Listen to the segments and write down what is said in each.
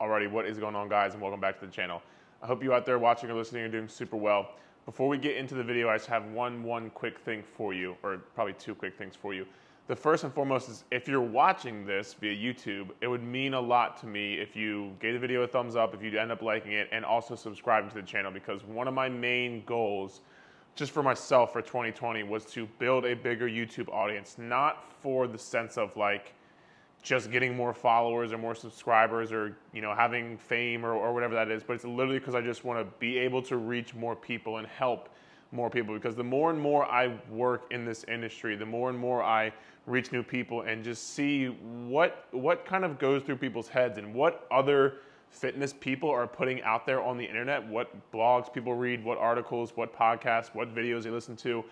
Alrighty, what is going on, guys, and welcome back to the channel. I hope you out there watching or listening are doing super well. Before we get into the video, I just have one quick thing for you, or probably two quick things for you. The first and foremost is if you're watching this via YouTube, it would mean a lot to me if you gave the video a thumbs up, if you end up liking it, and also subscribing to the channel, because one of my main goals just for myself for 2020 was to build a bigger YouTube audience, not for the sense of like, just getting more followers or more subscribers or, you know, having fame or whatever that is, but it's literally because I just want to be able to reach more people and help more people, because the more and more I work in this industry, the more and more I reach new people and just see what kind of goes through people's heads and what other fitness people are putting out there on the internet, what blogs people read, what articles, what podcasts, what videos they listen to.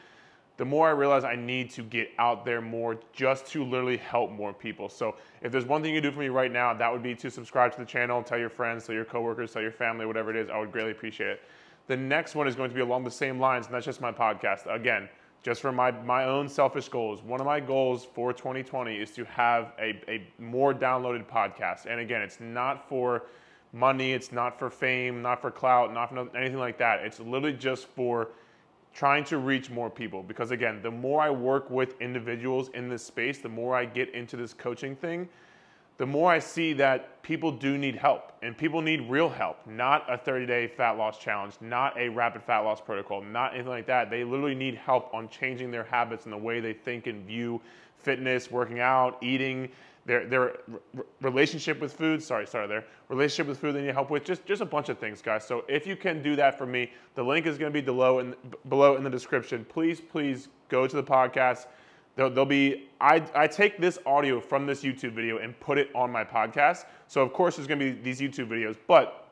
The more I realize I need to get out there more just to literally help more people. So if there's one thing you do for me right now, that would be to subscribe to the channel, tell your friends, tell your coworkers, tell your family, whatever it is, I would greatly appreciate it. The next one is going to be along the same lines, and that's just my podcast. Again, just for my own selfish goals. One of my goals for 2020 is to have a more downloaded podcast. And again, it's not for money, it's not for fame, not for clout, not for anything like that. It's literally just for trying to reach more people, because again, the more I work with individuals in this space, the more I get into this coaching thing, the more I see that people do need help, and people need real help, not a 30-day fat loss challenge, not a rapid fat loss protocol, not anything like that. They literally need help on changing their habits and the way they think and view fitness, working out, eating, their relationship with food, relationship with food they need help with, just a bunch of things, guys. So if you can do that for me, the link is going to be below in the description. Please go to the podcast. I take this audio from this YouTube video and put it on my podcast. So of course there's going to be these YouTube videos, but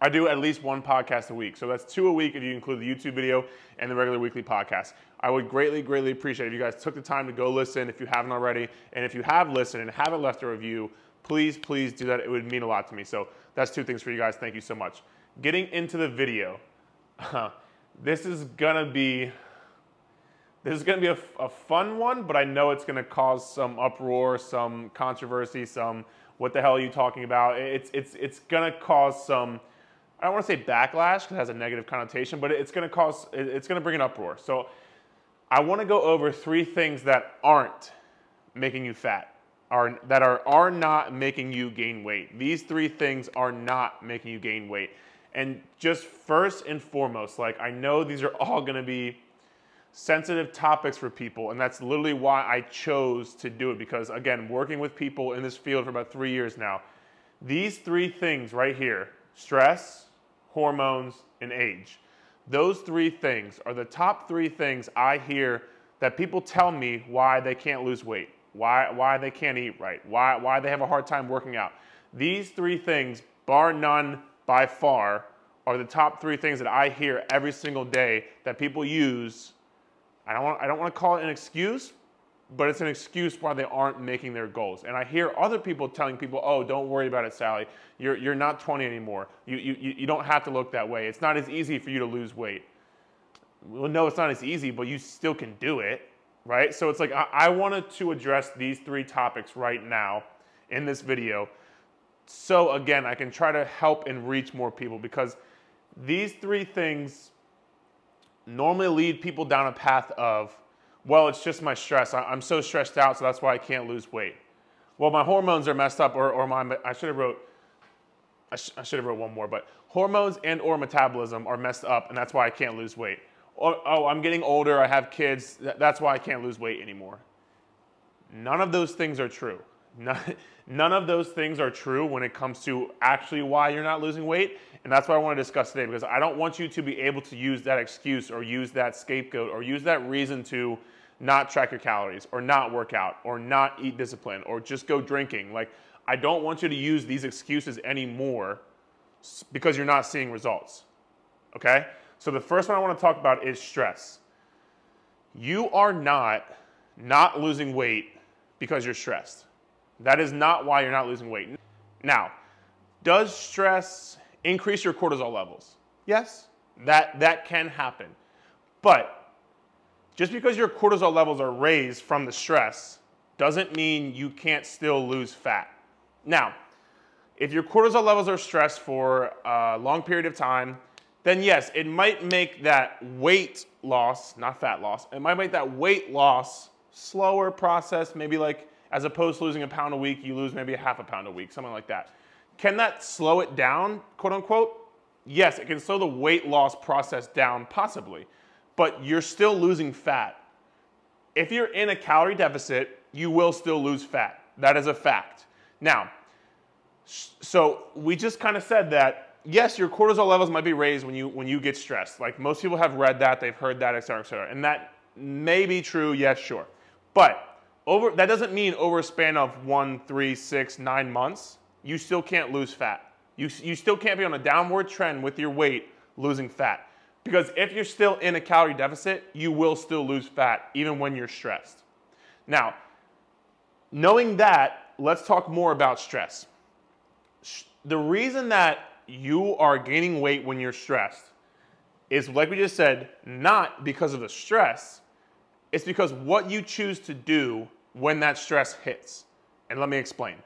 I do at least one podcast a week. So that's two a week if you include the YouTube video and the regular weekly podcast. I would greatly appreciate it if you guys took the time to go listen if you haven't already. And if you have listened and haven't left a review, please do that. It would mean a lot to me. So that's two things for you guys. Thank you so much. Getting into the video, this is gonna be a fun one, but I know it's gonna cause some uproar, some controversy, some what the hell are you talking about? It's gonna cause some, I don't want to say backlash because it has a negative connotation, but it's going to bring an uproar. So I want to go over three things that aren't making you fat, that are not making you gain weight. These three things are not making you gain weight. And just first and foremost, like, I know these are all going to be sensitive topics for people, and that's literally why I chose to do it, because again, working with people in this field for about 3 years now, these three things right here, stress, hormones, and age. Those three things are the top three things I hear that people tell me why they can't lose weight, why they can't eat right, why they have a hard time working out. These three things, bar none, by far, are the top three things that I hear every single day that people use. I don't want to call it an excuse, but it's an excuse why they aren't making their goals. And I hear other people telling people, oh, don't worry about it, Sally. You're not 20 anymore. You don't have to look that way. It's not as easy for you to lose weight. Well, no, it's not as easy, but you still can do it, right? So it's like I wanted to address these three topics right now in this video. So again, I can try to help and reach more people, because these three things normally lead people down a path of, well, it's just my stress. I'm so stressed out, so that's why I can't lose weight. Well, my hormones are messed up, I should have wrote one more, but hormones and or metabolism are messed up, and that's why I can't lose weight. Or, oh, I'm getting older, I have kids, that's why I can't lose weight anymore. None of those things are true. None of those things are true when it comes to actually why you're not losing weight, and that's what I want to discuss today, because I don't want you to be able to use that excuse or use that scapegoat or use that reason to not track your calories or not work out or not eat discipline or just go drinking. Like, I don't want you to use these excuses anymore because you're not seeing results, okay? So the first one I want to talk about is stress. You are not losing weight because you're stressed. That is not why you're not losing weight. Now, does stress increase your cortisol levels? Yes, that can happen. But just because your cortisol levels are raised from the stress doesn't mean you can't still lose fat. Now, If your cortisol levels are stressed for a long period of time, then yes, it might make that weight loss, not fat loss, it might make that weight loss slower process, maybe like as opposed to losing a pound a week, you lose maybe a half a pound a week, something like that. Can that slow it down, quote unquote? Yes, it can slow the weight loss process down possibly, but you're still losing fat. If you're in a calorie deficit, you will still lose fat. That is a fact. Now, so we just kind of said that, yes, your cortisol levels might be raised when you get stressed. Like most people have read that, they've heard that, et cetera, et cetera. And that may be true, yes, sure. But that doesn't mean over a span of 1, 3, 6, 9 months, you still can't lose fat. You still can't be on a downward trend with your weight losing fat. Because if you're still in a calorie deficit, you will still lose fat even when you're stressed. Now, knowing that, let's talk more about stress. The reason that you are gaining weight when you're stressed is, like we just said, not because of the stress. It's because what you choose to do when that stress hits. And let me explain.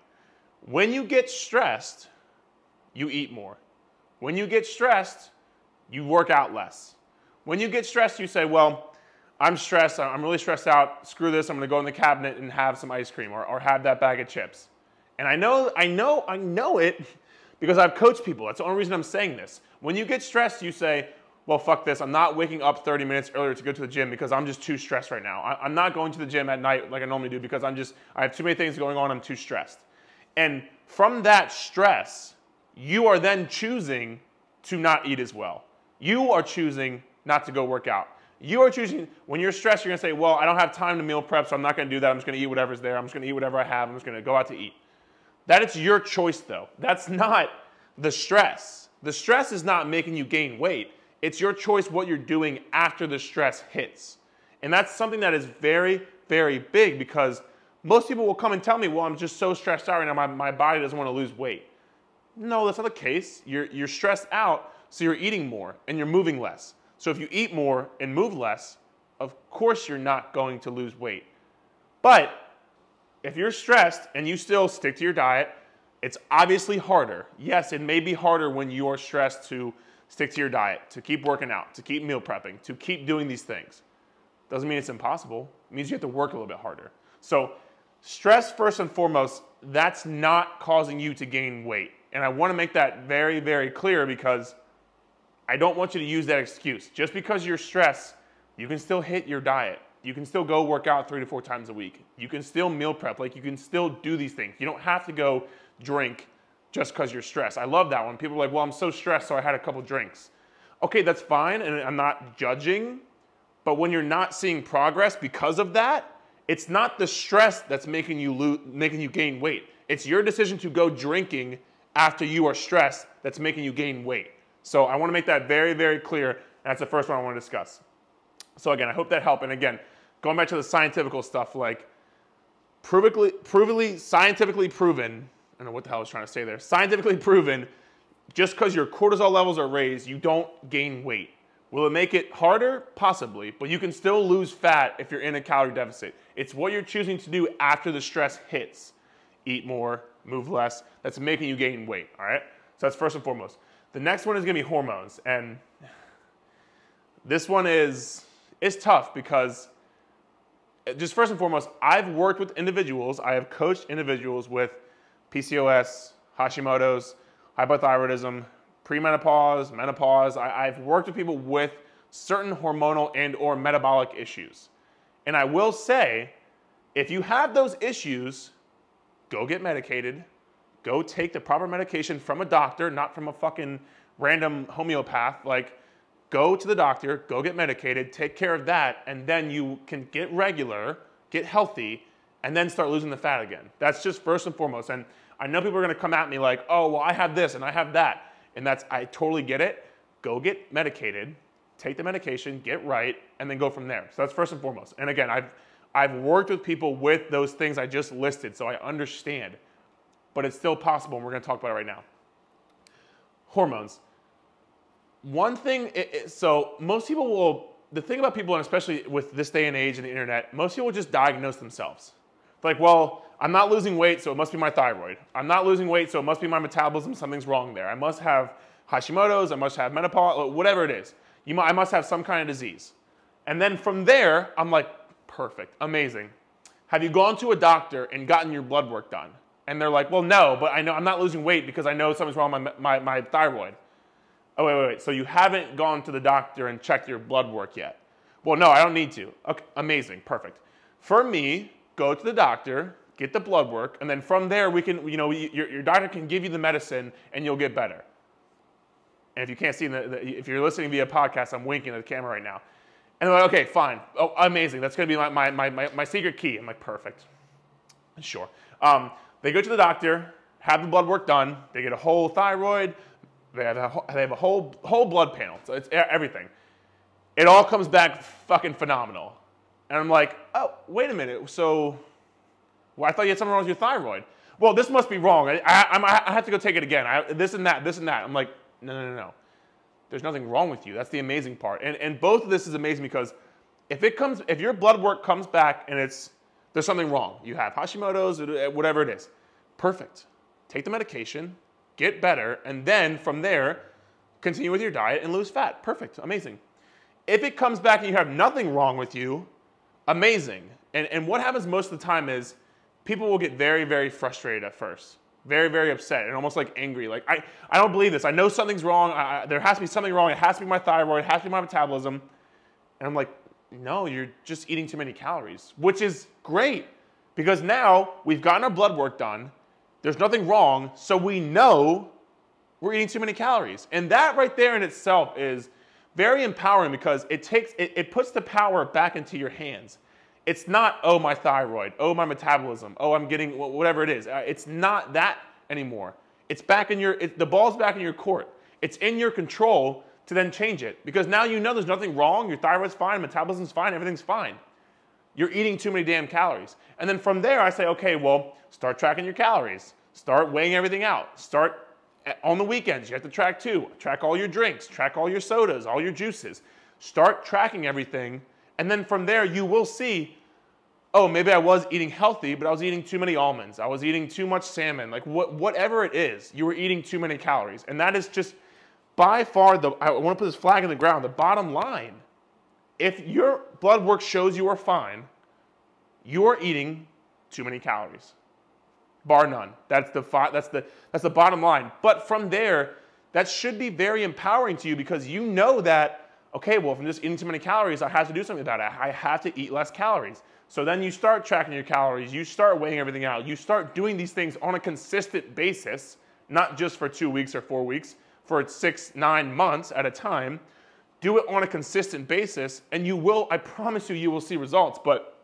When you get stressed, you eat more. When you get stressed, you work out less. When you get stressed, you say, well, I'm stressed, I'm really stressed out, screw this, I'm gonna go in the cabinet and have some ice cream or have that bag of chips. And I know it because I've coached people. That's the only reason I'm saying this. When you get stressed, you say, well, fuck this, I'm not waking up 30 minutes earlier to go to the gym because I'm just too stressed right now. I'm not going to the gym at night like I normally do because I have too many things going on, I'm too stressed. And from that stress, you are then choosing to not eat as well. You are choosing not to go work out. You are choosing, when you're stressed, you're gonna say, well, I don't have time to meal prep, so I'm not gonna do that. I'm just gonna eat whatever's there. I'm just gonna eat whatever I have. I'm just gonna go out to eat. That is your choice though. That's not the stress. The stress is not making you gain weight. It's your choice what you're doing after the stress hits. And that's something that is very, very big because most people will come and tell me, well, I'm just so stressed out right now, my body doesn't wanna lose weight. No, that's not the case. You're stressed out, so you're eating more and you're moving less. So if you eat more and move less, of course you're not going to lose weight. But if you're stressed and you still stick to your diet, it's obviously harder. Yes, it may be harder when you are stressed to stick to your diet, to keep working out, to keep meal prepping, to keep doing these things. Doesn't mean it's impossible. It means you have to work a little bit harder. So stress, first and foremost, that's not causing you to gain weight. And I want to make that very, very clear because I don't want you to use that excuse. Just because you're stressed, you can still hit your diet. You can still go work out 3 to 4 times a week. You can still meal prep. Like, you can still do these things. You don't have to go drink just because you're stressed. I love that one. People are like, well, I'm so stressed, so I had a couple drinks. Okay, that's fine, and I'm not judging. But when you're not seeing progress because of that, it's not the stress that's making you gain weight. It's your decision to go drinking after you are stressed that's making you gain weight. So I want to make that very, very clear, and that's the first one I want to discuss. So again, I hope that helped. And again, going back to the scientific stuff, like scientifically proven, I don't know what the hell I was trying to say there, scientifically proven, just because your cortisol levels are raised, you don't gain weight. Will it make it harder? Possibly, but you can still lose fat if you're in a calorie deficit. It's what you're choosing to do after the stress hits. Eat more, move less, that's making you gain weight, all right? So that's first and foremost. The next one is gonna be hormones. And this one is tough because, just first and foremost, I've worked with individuals, I have coached individuals with PCOS, Hashimoto's, hypothyroidism, premenopause, menopause. I've worked with people with certain hormonal and or metabolic issues. And I will say, if you have those issues, go get medicated, go take the proper medication from a doctor, not from a fucking random homeopath. Like, go to the doctor, go get medicated, take care of that, and then you can get regular, get healthy, and then start losing the fat again. That's just first and foremost. And I know people are gonna come at me like, oh, well, I have this and I have that. And I totally get it. Go get medicated, take the medication, get right, and then go from there. So that's first and foremost. And again, I've worked with people with those things I just listed, so I understand. But it's still possible, and we're going to talk about it right now. Hormones. One thing, so most people will, the thing about people, and especially with this day and age and the internet, most people will just diagnose themselves. Like, well, I'm not losing weight, so it must be my thyroid. I'm not losing weight, so it must be my metabolism. Something's wrong there. I must have Hashimoto's. I must have menopause, whatever it is. I must have some kind of disease. And then from there, I'm like, perfect, amazing. Have you gone to a doctor and gotten your blood work done? And they're like, well, no, but I know I'm not losing weight because I know something's wrong with my thyroid. Oh, wait. So you haven't gone to the doctor and checked your blood work yet? Well, no, I don't need to. Okay, amazing, perfect. For me, go to the doctor, get the blood work, and then from there, we can, your doctor can give you the medicine and you'll get better. And if you can't see, if you're listening via podcast, I'm winking at the camera right now. And I'm like, okay, fine. Oh, amazing. That's going to be my secret key. I'm like, perfect. Sure. They go to the doctor, have the blood work done. They get a whole thyroid. They have a whole blood panel. So it's everything. It all comes back fucking phenomenal. And I'm like, oh, wait a minute. So, well, I thought you had something wrong with your thyroid. Well, this must be wrong. I have to go take it again. This and that. I'm like, no. There's nothing wrong with you. That's the amazing part. And both of this is amazing because if your blood work comes back and there's something wrong. You have Hashimoto's, whatever it is. Perfect. Take the medication, get better, and then from there, continue with your diet and lose fat. Perfect. Amazing. If it comes back and you have nothing wrong with you, amazing. And what happens most of the time is people will get very, very frustrated at first. Very, very upset and almost like angry. Like, I don't believe this. I know something's wrong. There has to be something wrong. It has to be my thyroid. It has to be my metabolism. And I'm like, no, you're just eating too many calories, which is great because now we've gotten our blood work done. There's nothing wrong. So we know we're eating too many calories. And that right there in itself is very empowering because it puts the power back into your hands. It's not, oh, my thyroid, oh, my metabolism, oh, I'm getting whatever it is. It's not that anymore. It's back in the ball's back in your court. It's in your control to then change it because now you know there's nothing wrong. Your thyroid's fine, metabolism's fine, everything's fine. You're eating too many damn calories. And then from there, I say, okay, well, start tracking your calories. Start weighing everything out. Start on the weekends. You have to track too. Track all your drinks. Track all your sodas, all your juices. Start tracking everything. And then from there, you will see, oh, maybe I was eating healthy, but I was eating too many almonds. I was eating too much salmon. Like whatever it is, you were eating too many calories. And that is just by far I want to put this flag in the ground, the bottom line. If your blood work shows you are fine, you are eating too many calories. Bar none. That's the bottom line. But from there, that should be very empowering to you because you know that, okay, well, if I'm just eating too many calories, I have to do something about it. I have to eat less calories. So then you start tracking your calories, you start weighing everything out, you start doing these things on a consistent basis, not just for 2 weeks or 4 weeks, for 6-9 months at a time. Do it on a consistent basis, and I promise you will see results. But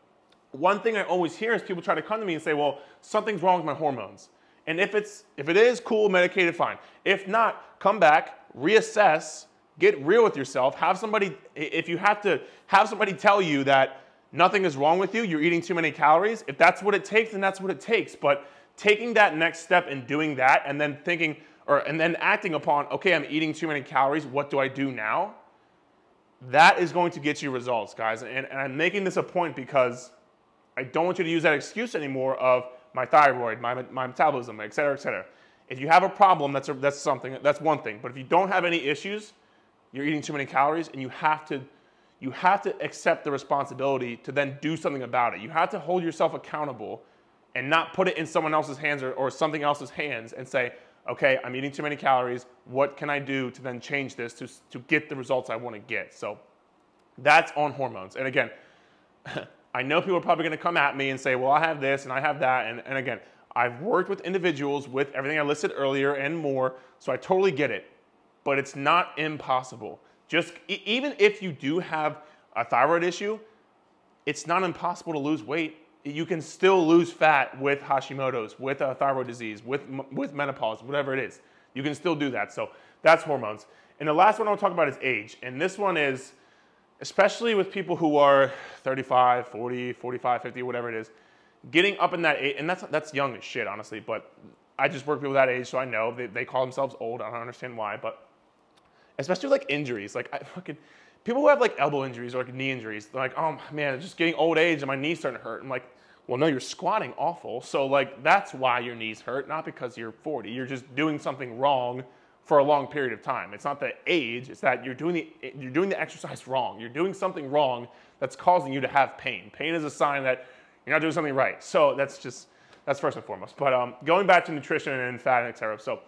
one thing I always hear is people try to come to me and say, well, something's wrong with my hormones. And if it is, cool, medicated, fine. If not, come back, reassess, get real with yourself, if you have to have somebody tell you that nothing is wrong with you, you're eating too many calories. If that's what it takes, then that's what it takes. But taking that next step and doing that and then acting upon, okay, I'm eating too many calories, what do I do now? That is going to get you results, guys. And I'm making this a point because I don't want you to use that excuse anymore of my thyroid, my metabolism, et cetera, et cetera. If you have a problem, that's one thing. But if you don't have any issues, you're eating too many calories, and you have to accept the responsibility to then do something about it. You have to hold yourself accountable and not put it in someone else's hands or something else's hands and say, okay, I'm eating too many calories. What can I do to then change this to get the results I want to get? So that's on hormones. And again, I know people are probably going to come at me and say, well, I have this and I have that. And again, I've worked with individuals with everything I listed earlier and more, so I totally get it. But it's not impossible. Just even if you do have a thyroid issue, it's not impossible to lose weight. You can still lose fat with Hashimoto's, with a thyroid disease, with menopause, whatever it is. You can still do that. So that's hormones. And the last one I'll talk about is age. And this one is, especially with people who are 35, 40, 45, 50, whatever it is, getting up in that age, and that's young as shit, honestly. But I just work with people that age, so I know they call themselves old. I don't understand why, but especially like injuries, like people who have like elbow injuries or like knee injuries, they're like, oh man, just getting old age and my knee's starting to hurt. I'm like, Well, no, you're squatting awful. So like, that's why your knees hurt, not because you're 40. You're just doing something wrong for a long period of time. It's not the age, it's that you're doing the exercise wrong. You're doing something wrong that's causing you to have pain. Pain is a sign that you're not doing something right. So that's first and foremost. But going back to nutrition and fat and et cetera. So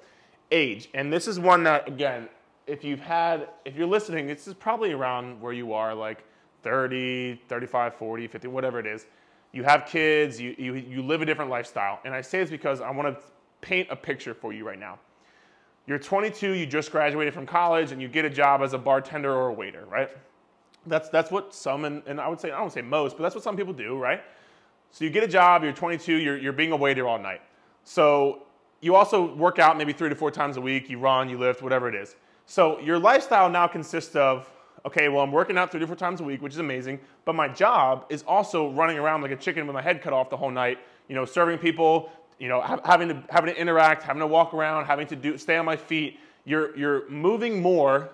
age, and this is one that, again, if you're listening, this is probably around where you are, like 30, 35, 40, 50, whatever it is. You have kids, you live a different lifestyle. And I say this because I want to paint a picture for you right now. You're 22, you just graduated from college, and you get a job as a bartender or a waiter, right? That's what some, and I would say, I don't say most, but that's what some people do, right? So you get a job, you're 22, you're being a waiter all night. So you also work out maybe 3 to 4 times a week, you run, you lift, whatever it is. So your lifestyle now consists of, okay, well, I'm working out 3 to 4 times a week, which is amazing, but my job is also running around like a chicken with my head cut off the whole night, serving people, having to interact, having to walk around, having to stay on my feet. You're moving more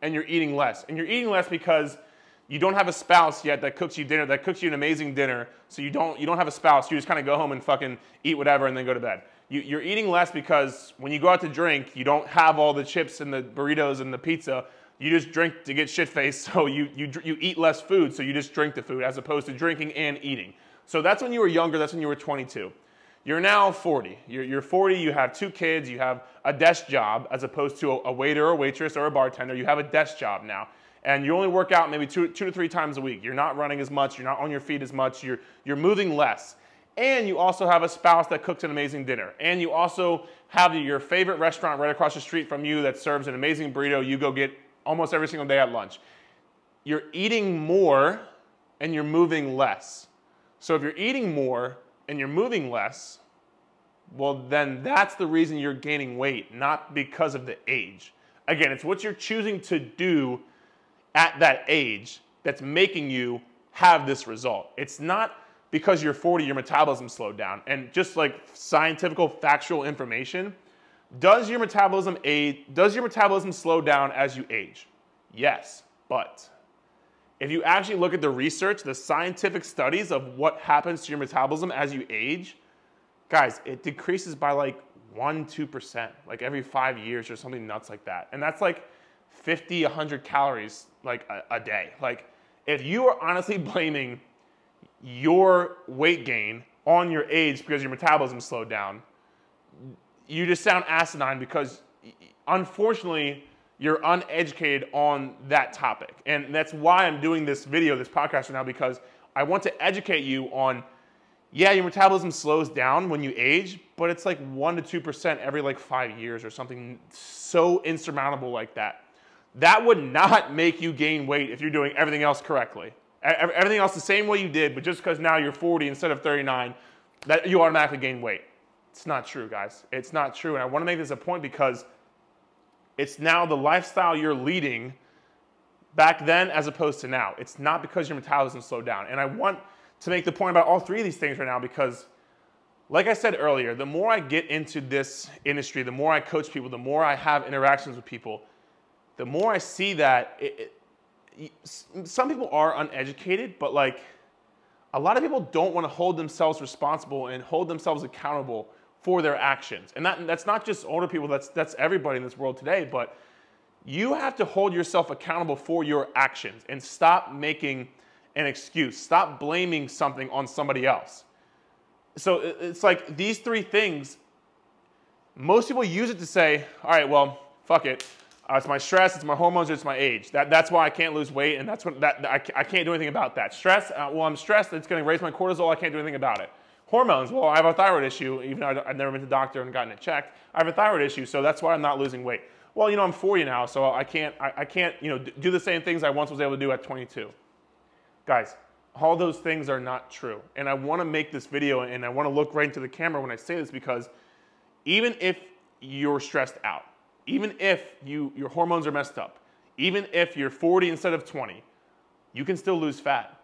and you're eating less. And you're eating less because you don't have a spouse yet that cooks you an amazing dinner. So you don't have a spouse. You just kind of go home and fucking eat whatever and then go to bed. You're eating less because when you go out to drink, you don't have all the chips and the burritos and the pizza. You just drink to get shit-faced, so you eat less food, so you just drink the food as opposed to drinking and eating. So that's when you were younger, that's when you were 22. You're now 40. You're 40, you have 2 kids, you have a desk job as opposed to a waiter or waitress or a bartender. You have a desk job now. And you only work out maybe 2 to 3 times a week. You're not running as much, you're not on your feet as much, you're moving less. And you also have a spouse that cooks an amazing dinner. And you also have your favorite restaurant right across the street from you that serves an amazing burrito you go get almost every single day at lunch. You're eating more and you're moving less. So if you're eating more and you're moving less, well, then that's the reason you're gaining weight, not because of the age. Again, it's what you're choosing to do at that age that's making you have this result. It's not because you're 40, your metabolism slowed down. And just like scientific, factual information, does your metabolism slow down as you age? Yes, but if you actually look at the research, the scientific studies of what happens to your metabolism as you age, guys, it decreases by like 1-2%, like every 5 years or something nuts like that. And that's like 50, 100 calories like a day. Like if you are honestly blaming your weight gain on your age because your metabolism slowed down, you just sound asinine because, unfortunately, you're uneducated on that topic. And that's why I'm doing this video, this podcast right now, because I want to educate you on, yeah, your metabolism slows down when you age, but it's like 1-2% every like 5 years or something so insurmountable like that. That would not make you gain weight if you're doing everything else correctly. Everything else the same way you did, but just because now you're 40 instead of 39, that you automatically gain weight. It's not true, guys. It's not true. And I want to make this a point because it's now the lifestyle you're leading back then as opposed to now. It's not because your metabolism slowed down. And I want to make the point about all 3 of these things right now because, like I said earlier, the more I get into this industry, the more I coach people, the more I have interactions with people, the more I see that some people are uneducated, but like a lot of people don't want to hold themselves responsible and hold themselves accountable for their actions. And that's not just older people, that's everybody in this world today, but you have to hold yourself accountable for your actions and stop making an excuse. Stop blaming something on somebody else. So it's like these 3 things, most people use it to say, all right, well, fuck it. It's my stress, it's my hormones, it's my age. That's why I can't lose weight, and that's what I can't do anything about that. Stress, well, I'm stressed, it's going to raise my cortisol, I can't do anything about it. Hormones, well, I have a thyroid issue, even though I've never been to the doctor and gotten it checked. I have a thyroid issue, so that's why I'm not losing weight. Well, I'm 40 now, so I can't do the same things I once was able to do at 22. Guys, all those things are not true. And I want to make this video, and I want to look right into the camera when I say this, because even if you're stressed out, even if your hormones are messed up, even if you're 40 instead of 20, you can still lose fat.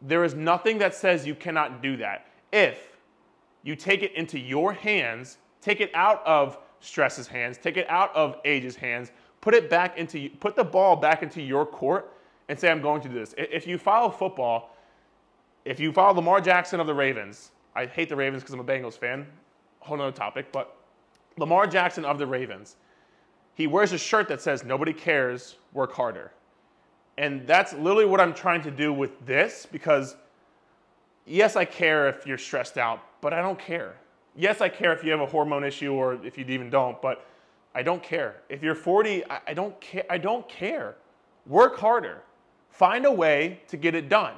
There is nothing that says you cannot do that. If you take it into your hands, take it out of stress's hands, take it out of age's hands, put the ball back into your court and say, I'm going to do this. If you follow football, If you follow Lamar Jackson of the Ravens, I hate the Ravens because I'm a Bengals fan, whole nother topic, but Lamar Jackson of the Ravens, he wears a shirt that says, "Nobody cares, work harder." And that's literally what I'm trying to do with this, because yes, I care if you're stressed out, but I don't care. Yes, I care if you have a hormone issue or if you even don't, but I don't care. If you're 40, I don't care. I don't care. Work harder. Find a way to get it done.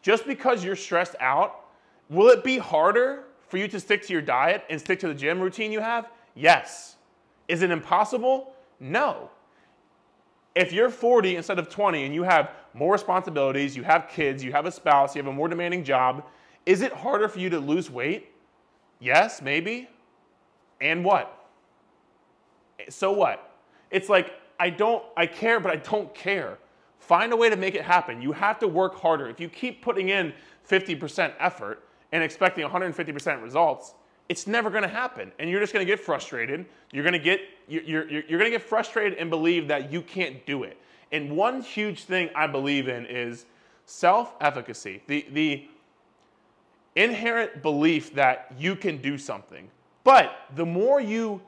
Just because you're stressed out, will it be harder for you to stick to your diet and stick to the gym routine you have? Yes. Is it impossible? No. If you're 40 instead of 20 and you have more responsibilities, you have kids, you have a spouse, you have a more demanding job, is it harder for you to lose weight? Yes, maybe. And what? So what? It's like, I care, but I don't care. Find a way to make it happen. You have to work harder. If you keep putting in 50% effort and expecting 150% results, it's never going to happen. And you're just going to get frustrated. You're going to get frustrated and believe that you can't do it. And one huge thing I believe in is self-efficacy. The inherent belief that you can do something. But the more you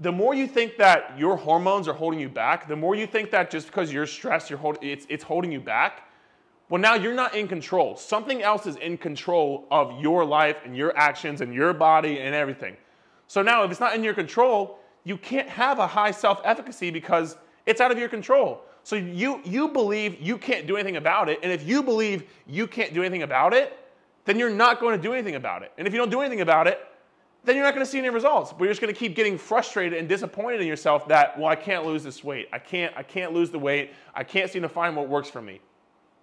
think that your hormones are holding you back, the more you think that just because you're stressed, it's holding you back, well, now you're not in control. Something else is in control of your life and your actions and your body and everything. So now if it's not in your control, you can't have a high self-efficacy because it's out of your control. So you believe you can't do anything about it, and if you believe you can't do anything about it, then you're not going to do anything about it. And if you don't do anything about it, then you're not going to see any results. But you're just going to keep getting frustrated and disappointed in yourself that, well, I can't lose this weight. I can't lose the weight. I can't seem to find what works for me.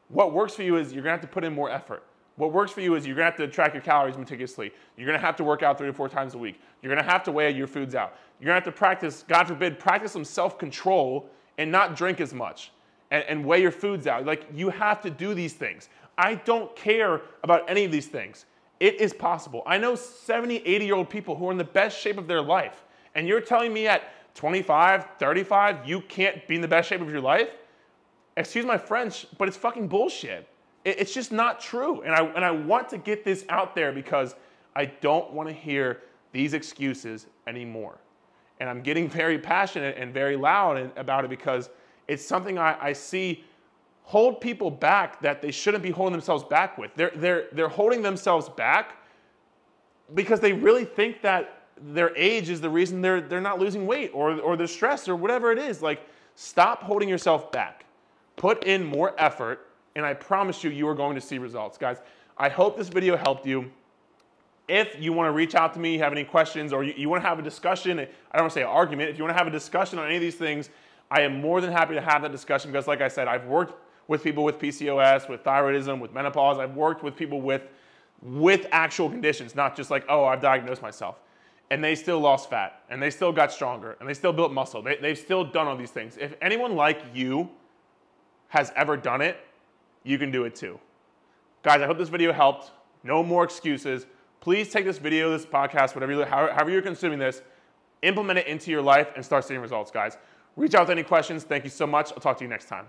What works for you is you're going to have to put in more effort. What works for you is you're going to have to track your calories meticulously. You're going to have to work out 3 to 4 times a week. You're going to have to weigh your foods out. You're going to have to practice, God forbid, practice some self-control and not drink as much and weigh your foods out. Like, you have to do these things. I don't care about any of these things. It is possible. I know 70, 80-year-old people who are in the best shape of their life. And you're telling me at 25, 35, you can't be in the best shape of your life? Excuse my French, but it's fucking bullshit. It's just not true. And I want to get this out there because I don't want to hear these excuses anymore. And I'm getting very passionate and very loud about it because it's something I see hold people back that they shouldn't be holding themselves back with. They're holding themselves back because they really think that their age is the reason they're not losing weight or they're stressed or whatever it is. Like, stop holding yourself back. Put in more effort, and I promise you are going to see results. Guys, I hope this video helped you. If you want to reach out to me, have any questions, or you want to have a discussion, I don't want to say an argument, if you want to have a discussion on any of these things, I am more than happy to have that discussion because, like I said, I've worked with people with PCOS, with thyroidism, with menopause. I've worked with people with actual conditions, not just like, oh, I've diagnosed myself. And they still lost fat, and they still got stronger, and they still built muscle. They've still done all these things. If anyone like you has ever done it, you can do it too. Guys, I hope this video helped. No more excuses. Please take this video, this podcast, however you're consuming this, implement it into your life, and start seeing results, guys. Reach out with any questions. Thank you so much. I'll talk to you next time.